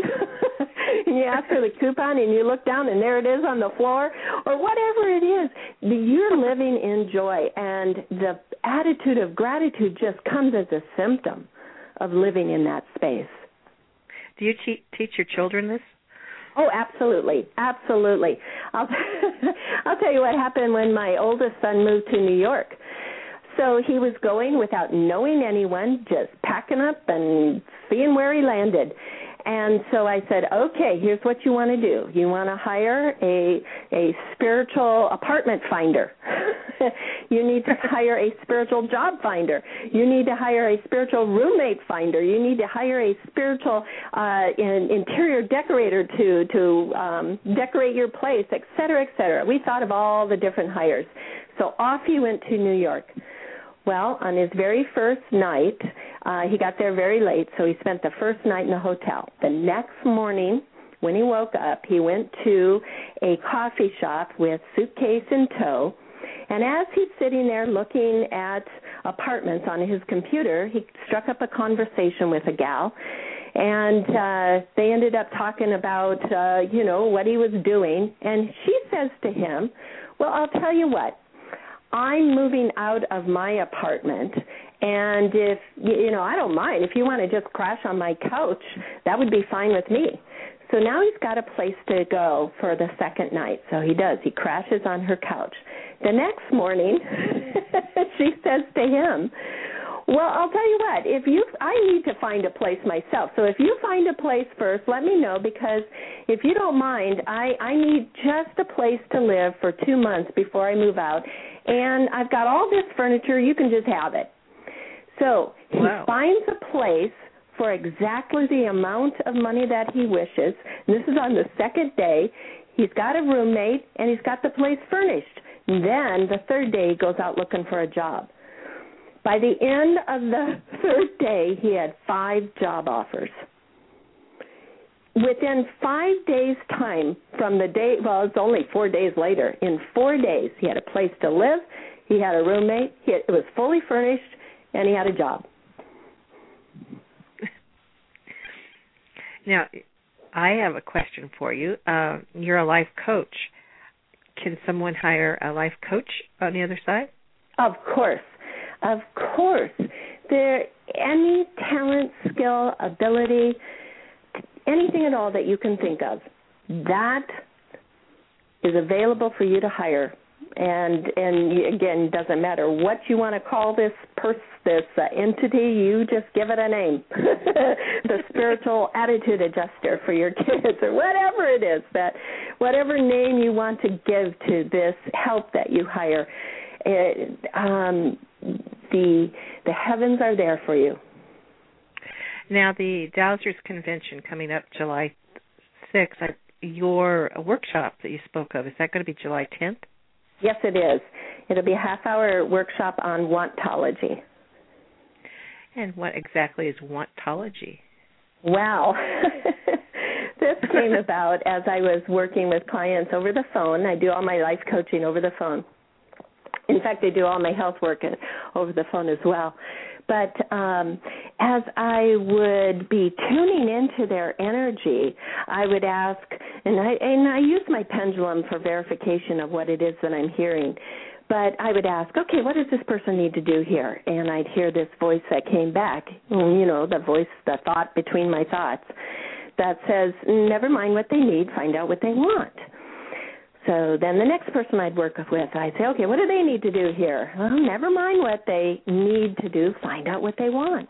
and you ask for the coupon and you look down and there it is on the floor, or whatever it is, you're living in joy, and the attitude of gratitude just comes as a symptom of living in that space. Do you teach your children this? Oh, absolutely. I'll tell you what happened when my oldest son moved to New York. So he was going without knowing anyone, just packing up and seeing where he landed. And so I said, okay, here's what you want to do. You want to hire a spiritual apartment finder. You need to hire a spiritual job finder. You need to hire a spiritual roommate finder. You need to hire a spiritual interior decorator to decorate your place, et cetera, et cetera. We thought of all the different hires. So off he went to New York. Well, on his very first night, he got there very late, so he spent the first night in a hotel. The next morning, when he woke up, he went to a coffee shop with suitcase in tow, and as he's sitting there looking at apartments on his computer, he struck up a conversation with a gal, and they ended up talking about, what he was doing, and she says to him, well, I'll tell you what, I'm moving out of my apartment, and if, I don't mind. If you want to just crash on my couch, that would be fine with me. So now he's got a place to go for the second night. So he does. He crashes on her couch. The next morning, she says to him, well, I'll tell you what, I need to find a place myself. So if you find a place first, let me know, because if you don't mind, I need just a place to live for 2 months before I move out. And I've got all this furniture. You can just have it. So he finds a place for exactly the amount of money that he wishes. This is on the second day. He's got a roommate, and he's got the place furnished. Then the third day, he goes out looking for a job. By the end of the third day, he had 5 job offers. Within 5 days' time from the day, it's only 4 days later, in 4 days, he had a place to live, he had a roommate, it was fully furnished, and he had a job. Now, I have a question for you. You're a life coach. Can someone hire a life coach on the other side? Of course. Any talent, skill, ability, anything at all that you can think of, that is available for you to hire. And again, doesn't matter what you want to call this entity, you just give it a name. The spiritual attitude adjuster for your kids, or whatever it is, whatever name you want to give to this help that you hire. the heavens are there for you. Now, the Dowsers Convention coming up July 6th, your workshop that you spoke of, is that going to be July 10th? Yes, it is. It'll be a half-hour workshop on Wantology. And what exactly is Wantology? Wow. This came about as I was working with clients over the phone. I do all my life coaching over the phone. In fact, I do all my health work over the phone as well. But as I would be tuning into their energy, I would ask, and I use my pendulum for verification of what it is that I'm hearing, but I would ask, okay, what does this person need to do here? And I'd hear this voice that came back, you know, the voice, the thought between my thoughts, that says, never mind what they need, find out what they want. So then the next person I'd work with, I'd say, okay, what do they need to do here? Well, never mind what they need to do, find out what they want.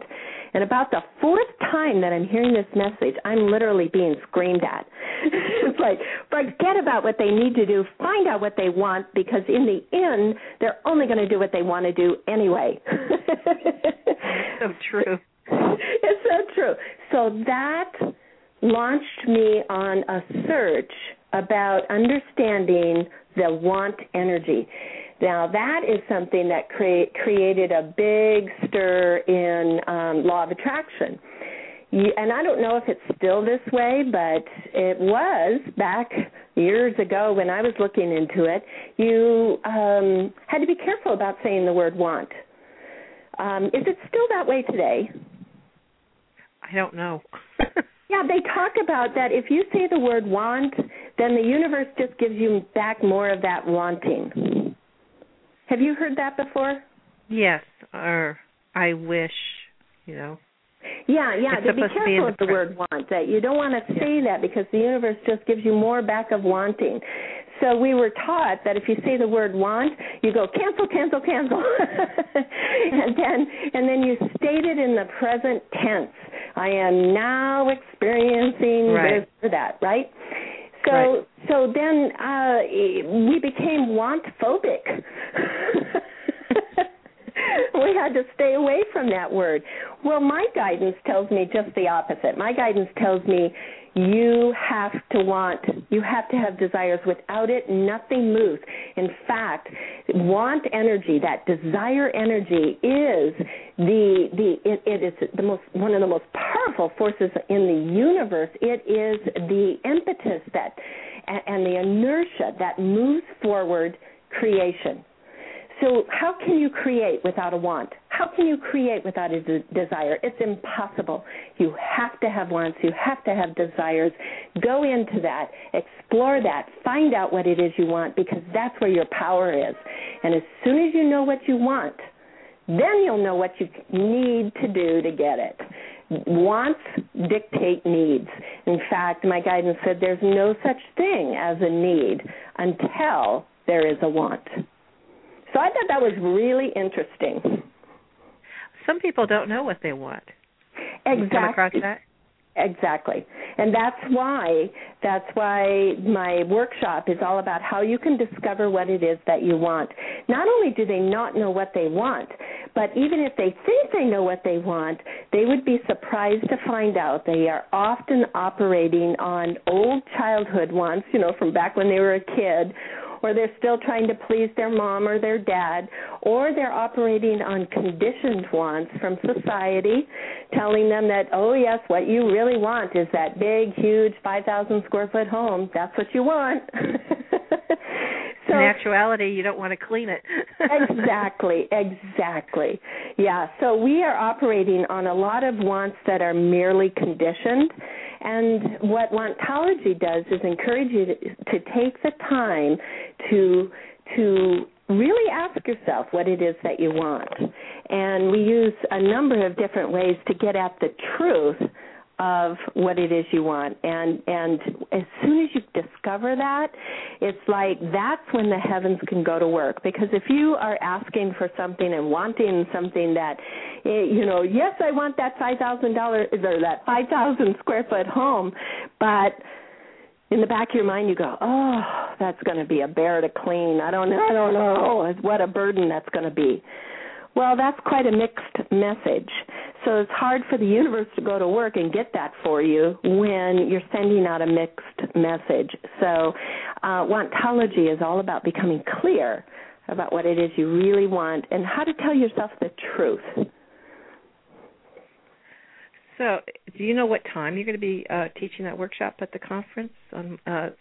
And about the fourth time that I'm hearing this message, I'm literally being screamed at. It's like, forget about what they need to do, find out what they want, because in the end, they're only going to do what they want to do anyway. So true. It's so true. So that launched me on a search about understanding the want energy. Now, that is something that created a big stir in law of attraction. And I don't know if it's still this way, but it was back years ago when I was looking into it. You had to be careful about saying the word want. Is it still that way today? I don't know. Yeah, they talk about that if you say the word want, then the universe just gives you back more of that wanting. Have you heard that before? Yes, or I wish, you know. Yeah, to be careful with the word want, that you don't want to say that because the universe just gives you more back of wanting. So we were taught that if you say the word want, you go cancel. and then you state it in the present tense. I am now experiencing this or that, right? So then we became want-phobic. We had to stay away from that word. Well, my guidance tells me just the opposite. My guidance tells me you have to want, you have to have desires. Without it, nothing moves. In fact, want energy, that desire energy, is one of the most powerful forces in the universe. It is the impetus and the inertia that moves forward creation. So how can you create without a want? How can you create without a desire? It's impossible. You have to have wants. You have to have desires. Go into that. Explore that. Find out what it is you want, because that's where your power is. And as soon as you know what you want, then you'll know what you need to do to get it. Wants dictate needs. In fact, my guidance said there's no such thing as a need until there is a want. So I thought that was really interesting. Some people don't know what they want. Exactly. You come across that? Exactly. And that's why my workshop is all about how you can discover what it is that you want. Not only do they not know what they want, but even if they think they know what they want, they would be surprised to find out they are often operating on old childhood wants, you know, from back when they were a kid, or they're still trying to please their mom or their dad, or they're operating on conditioned wants from society, telling them that, oh, yes, what you really want is that big, huge 5,000-square-foot home. That's what you want. So, in actuality, you don't want to clean it. Exactly. Yeah, so we are operating on a lot of wants that are merely conditioned. And what Wantology does is encourage you to take the time to really ask yourself what it is that you want. And we use a number of different ways to get at the truth of what it is you want. And as soon as you discover that, it's like that's when the heavens can go to work. Because if you are asking for something and wanting something that, you know, yes, I want that $5,000 or that 5,000-square-foot home, but in the back of your mind you go, oh, that's going to be a bear to clean. I don't know. What a burden that's going to be. Well, that's quite a mixed message. So it's hard for the universe to go to work and get that for you when you're sending out a mixed message. So Wantology is all about becoming clear about what it is you really want and how to tell yourself the truth. So do you know what time you're going to be teaching that workshop at the conference on the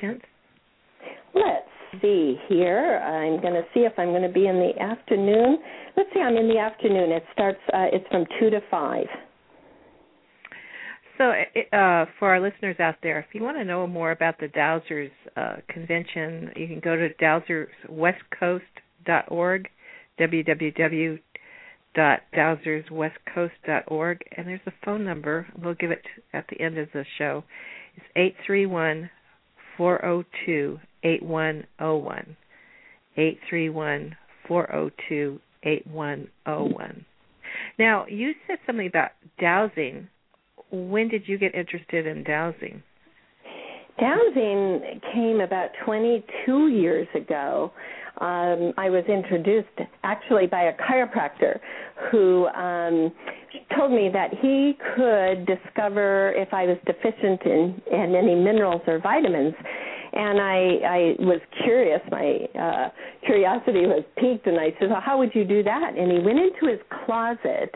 10th? Let's see here. I'm going to see if I'm going to be in the afternoon. Let's see, I'm in the afternoon. It starts, it's from 2 to 5. So for our listeners out there, if you want to know more about the Dowsers convention, you can go to dowserswestcoast.org, www.dowserswestcoast.org, and there's a phone number. We'll give it at the end of the show. It's 831-402-8101. 831-402-8101. Now, you said something about dowsing. When did you get interested in dowsing? Dowsing came about 22 years ago. I was introduced actually by a chiropractor who told me that he could discover if I was deficient in any minerals or vitamins. And I was curious. My curiosity was piqued, and I said, well, how would you do that? And he went into his closet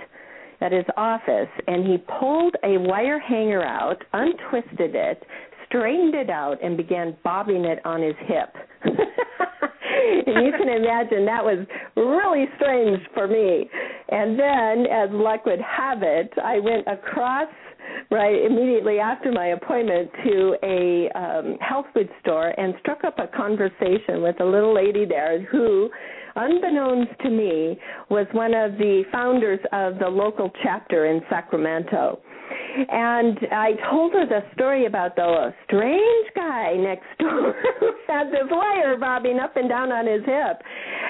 at his office, and he pulled a wire hanger out, untwisted it, straightened it out, and began bobbing it on his hip. And you can imagine that was really strange for me. And then, as luck would have it, I went across immediately after my appointment to a health food store and struck up a conversation with a little lady there who, unbeknownst to me, was one of the founders of the local chapter in Sacramento. And I told her the story about the strange guy next door who had this wire bobbing up and down on his hip.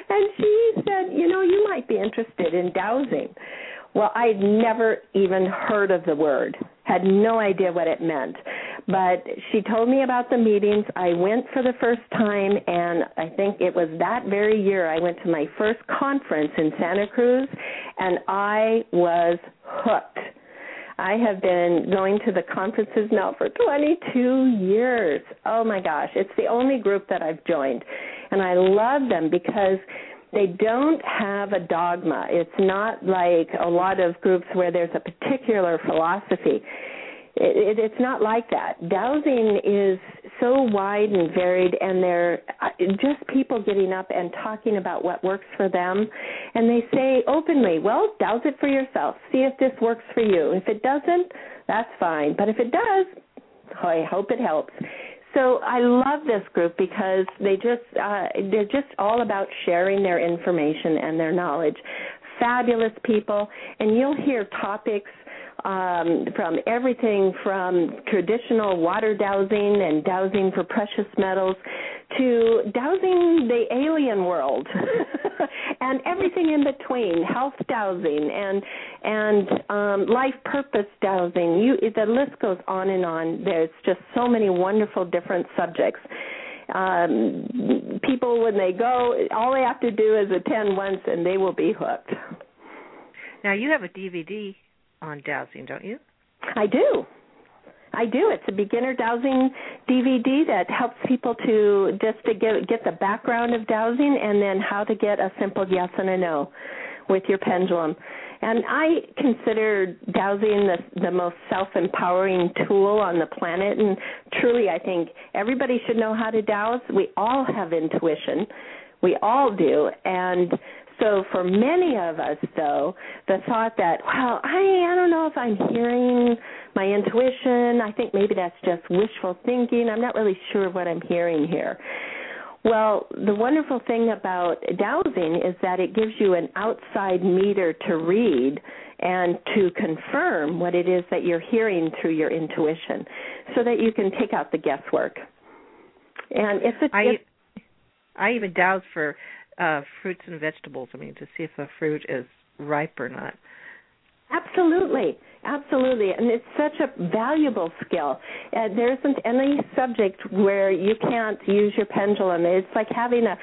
And she said, you know, you might be interested in dowsing. Well, I'd never even heard of the word, had no idea what it meant. But she told me about the meetings. I went for the first time, and I think it was that very year I went to my first conference in Santa Cruz, and I was hooked. I have been going to the conferences now for 22 years. Oh, my gosh. It's the only group that I've joined, and I love them because they don't have a dogma. It's not like a lot of groups where there's a particular philosophy. It's not like that. Dowsing is so wide and varied, and they're just people getting up and talking about what works for them. And they say openly, well, douse it for yourself. See if this works for you. If it doesn't, that's fine. But if it does, I hope it helps. So I love this group because they just, they're just all about sharing their information and their knowledge. Fabulous people. And you'll hear topics from everything from traditional water dowsing and dowsing for precious metals to dowsing the alien world and everything in between, health dowsing and life purpose dowsing. The list goes on and on. There's just so many wonderful different subjects. People, when they go, all they have to do is attend once, and they will be hooked. Now, you have a DVD on dowsing, don't you? I do. It's a beginner dowsing DVD that helps people to get the background of dowsing and then how to get a simple yes and a no with your pendulum. And I consider dowsing the most self-empowering tool on the planet. And truly, I think everybody should know how to douse. We all have intuition. We all do. And so for many of us, though, the thought that, well, I don't know if I'm hearing my intuition. I think maybe that's just wishful thinking. I'm not really sure what I'm hearing here. Well, the wonderful thing about dowsing is that it gives you an outside meter to read and to confirm what it is that you're hearing through your intuition so that you can take out the guesswork. And I even douse for fruits and vegetables, to see if a fruit is ripe or not. Absolutely. Absolutely, and it's such a valuable skill. There isn't any subject where you can't use your pendulum. It's like having a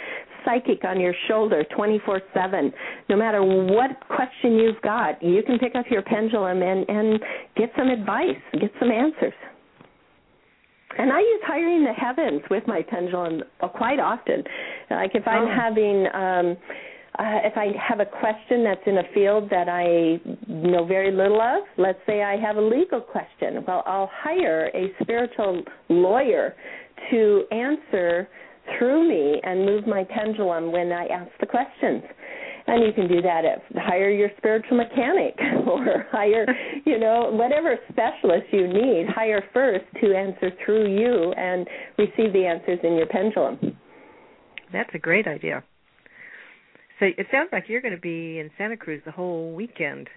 psychic on your shoulder 24/7. No matter what question you've got, you can pick up your pendulum and get some advice, get some answers. And I use Hiring the Heavens with my pendulum quite often. Like if I'm having... if I have a question that's in a field that I know very little of, let's say I have a legal question, well, I'll hire a spiritual lawyer to answer through me and move my pendulum when I ask the questions. And you can do that at hire your spiritual mechanic or hire, you know, whatever specialist you need, hire first to answer through you and receive the answers in your pendulum. That's a great idea. So it sounds like you're going to be in Santa Cruz the whole weekend.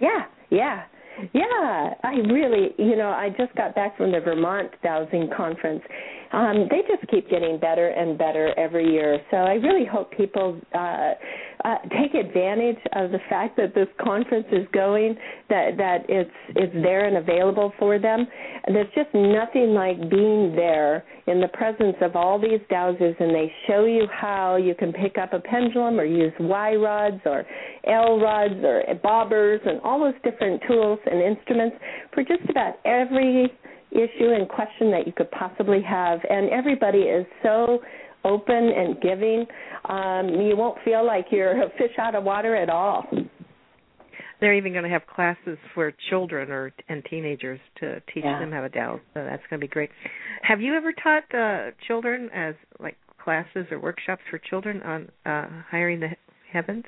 Yeah. I really, I just got back from the Vermont Dowsing Conference. They just keep getting better and better every year. So I really hope people take advantage of the fact that this conference is going, that it's there and available for them. And there's just nothing like being there in the presence of all these dowsers, and they show you how you can pick up a pendulum or use Y rods or L rods or bobbers and all those different tools and instruments for just about every issue and question that you could possibly have. And everybody is so open and giving. You won't feel like you're a fish out of water at all. They're even going to have classes for children and teenagers to teach them how to dow. So that's going to be great. Have you ever taught children as like classes or workshops for children on Hiring the Heavens?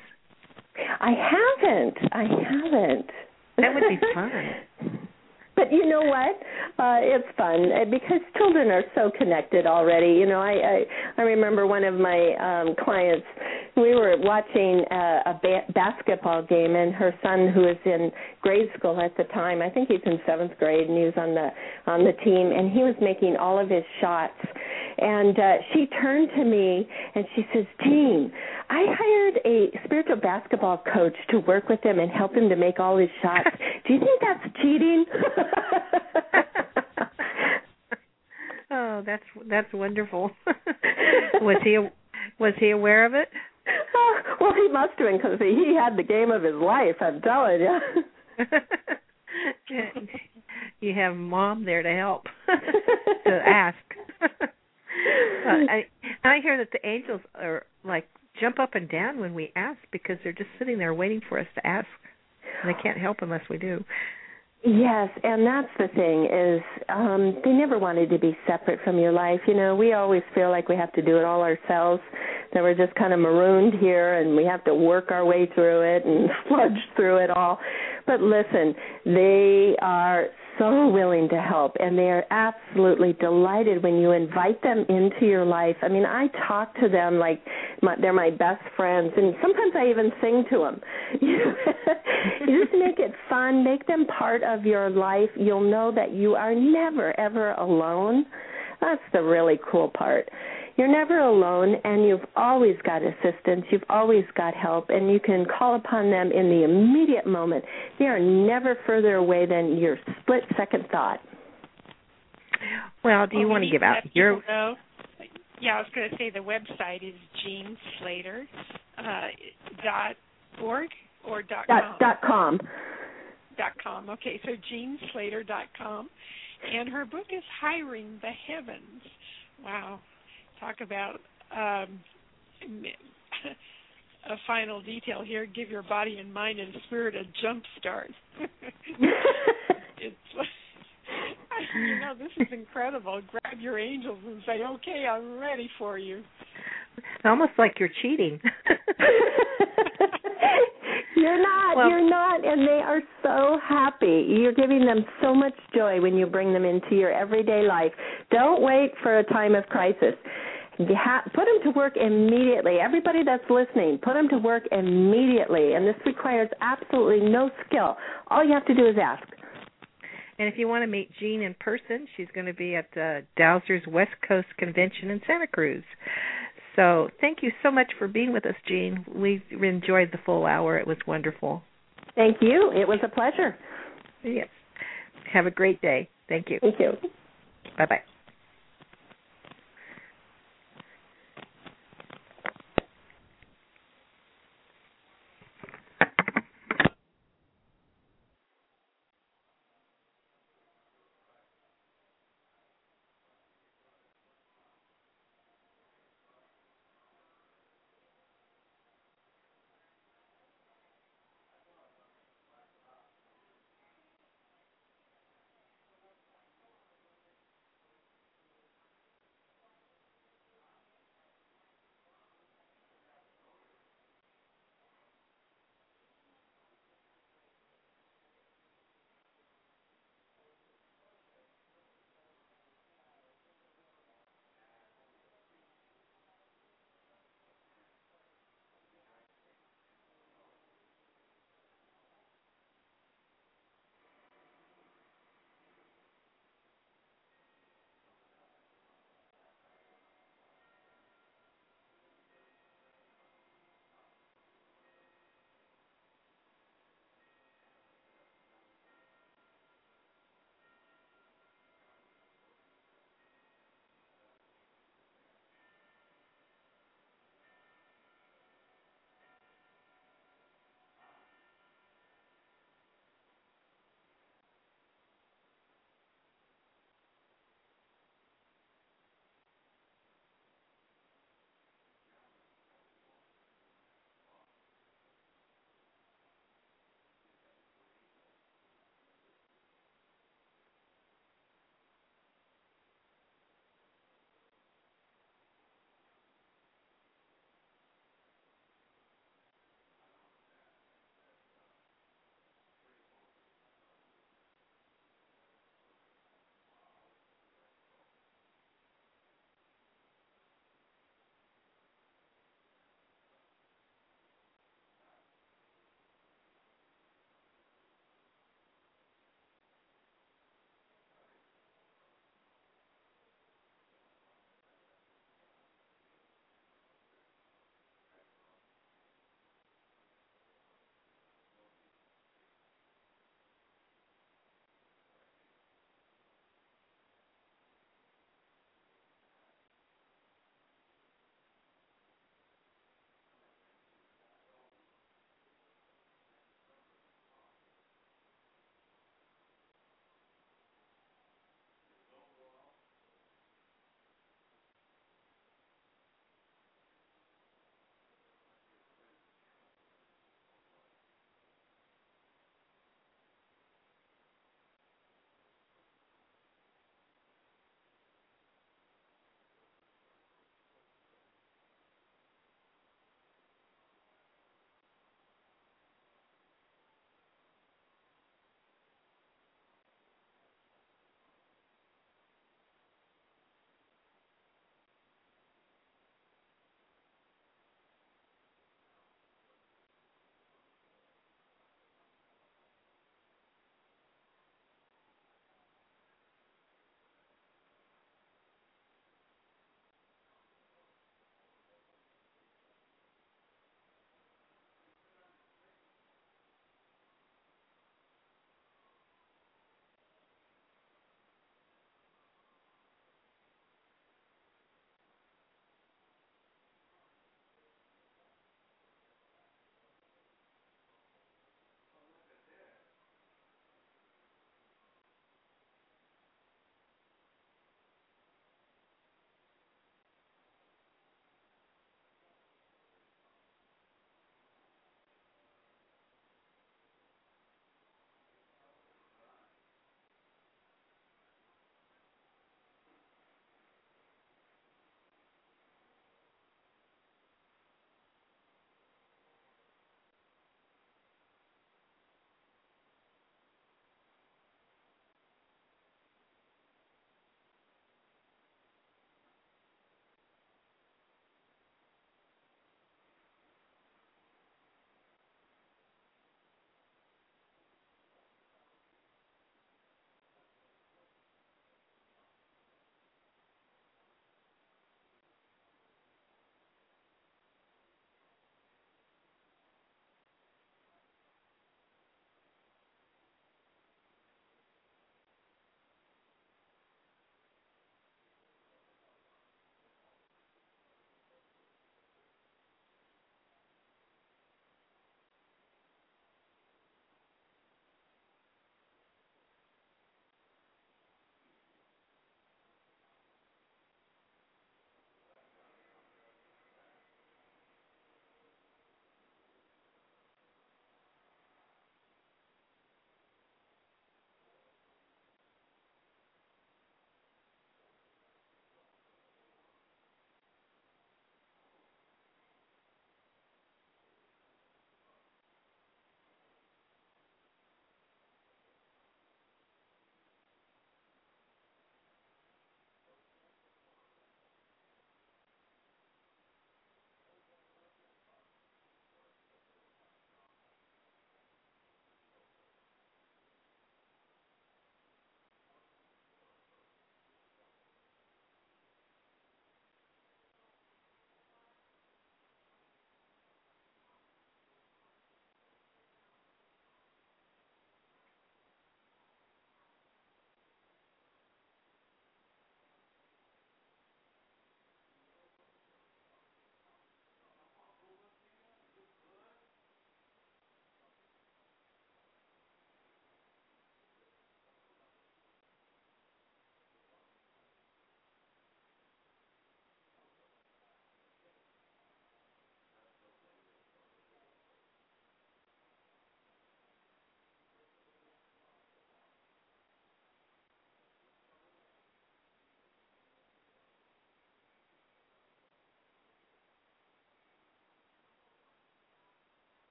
I haven't. That would be fun. But you know what? It's fun because children are so connected already. I remember one of my clients, we were watching a basketball game, and her son, who was in grade school at the time, I think he's in 7th grade, and he was on the team, and he was making all of his shots. And she turned to me, and she says, "Jean, I hired a spiritual basketball coach to work with him and help him to make all his shots. Do you think that's cheating?" Oh, that's wonderful. Was he aware of it? Well, he must have been, because he had the game of his life, I'm telling you. You have Mom there to help, to ask. I hear that the angels are like jump up and down when we ask, because they're just sitting there waiting for us to ask. And they can't help unless we do. Yes, and that's the thing is they never wanted to be separate from your life. We always feel like we have to do it all ourselves, that we're just kind of marooned here and we have to work our way through it and sludge through it all. But listen, they are so willing to help, and they are absolutely delighted when you invite them into your life. I mean, I talk to them like they're my best friends, and sometimes I even sing to them. You just make it fun. Make them part of your life. You'll know that you are never, ever alone. That's the really cool part. You're never alone, and you've always got assistance. You've always got help, and you can call upon them in the immediate moment. They are never further away than your split-second thought. Well, do you want to give out your... Yeah, I was going to say the website is jeanslatter.org or .com? .com. Okay, so jeanslatter.com. And her book is Hiring the Heavens. Wow. Talk about a final detail here. Give your body and mind and spirit a jump start. This is incredible. Grab your angels and say, "Okay, I'm ready for you." It's almost like you're cheating. You're not, and they are so happy. You're giving them so much joy when you bring them into your everyday life. Don't wait for a time of crisis. Put them to work immediately. Everybody that's listening, put them to work immediately, and this requires absolutely no skill. All you have to do is ask. And if you want to meet Jean in person, she's going to be at the Dowsers West Coast Convention in Santa Cruz. So thank you so much for being with us, Jean. We enjoyed the full hour. It was wonderful. Thank you. It was a pleasure. Yes. Have a great day. Thank you. Thank you. Bye-bye.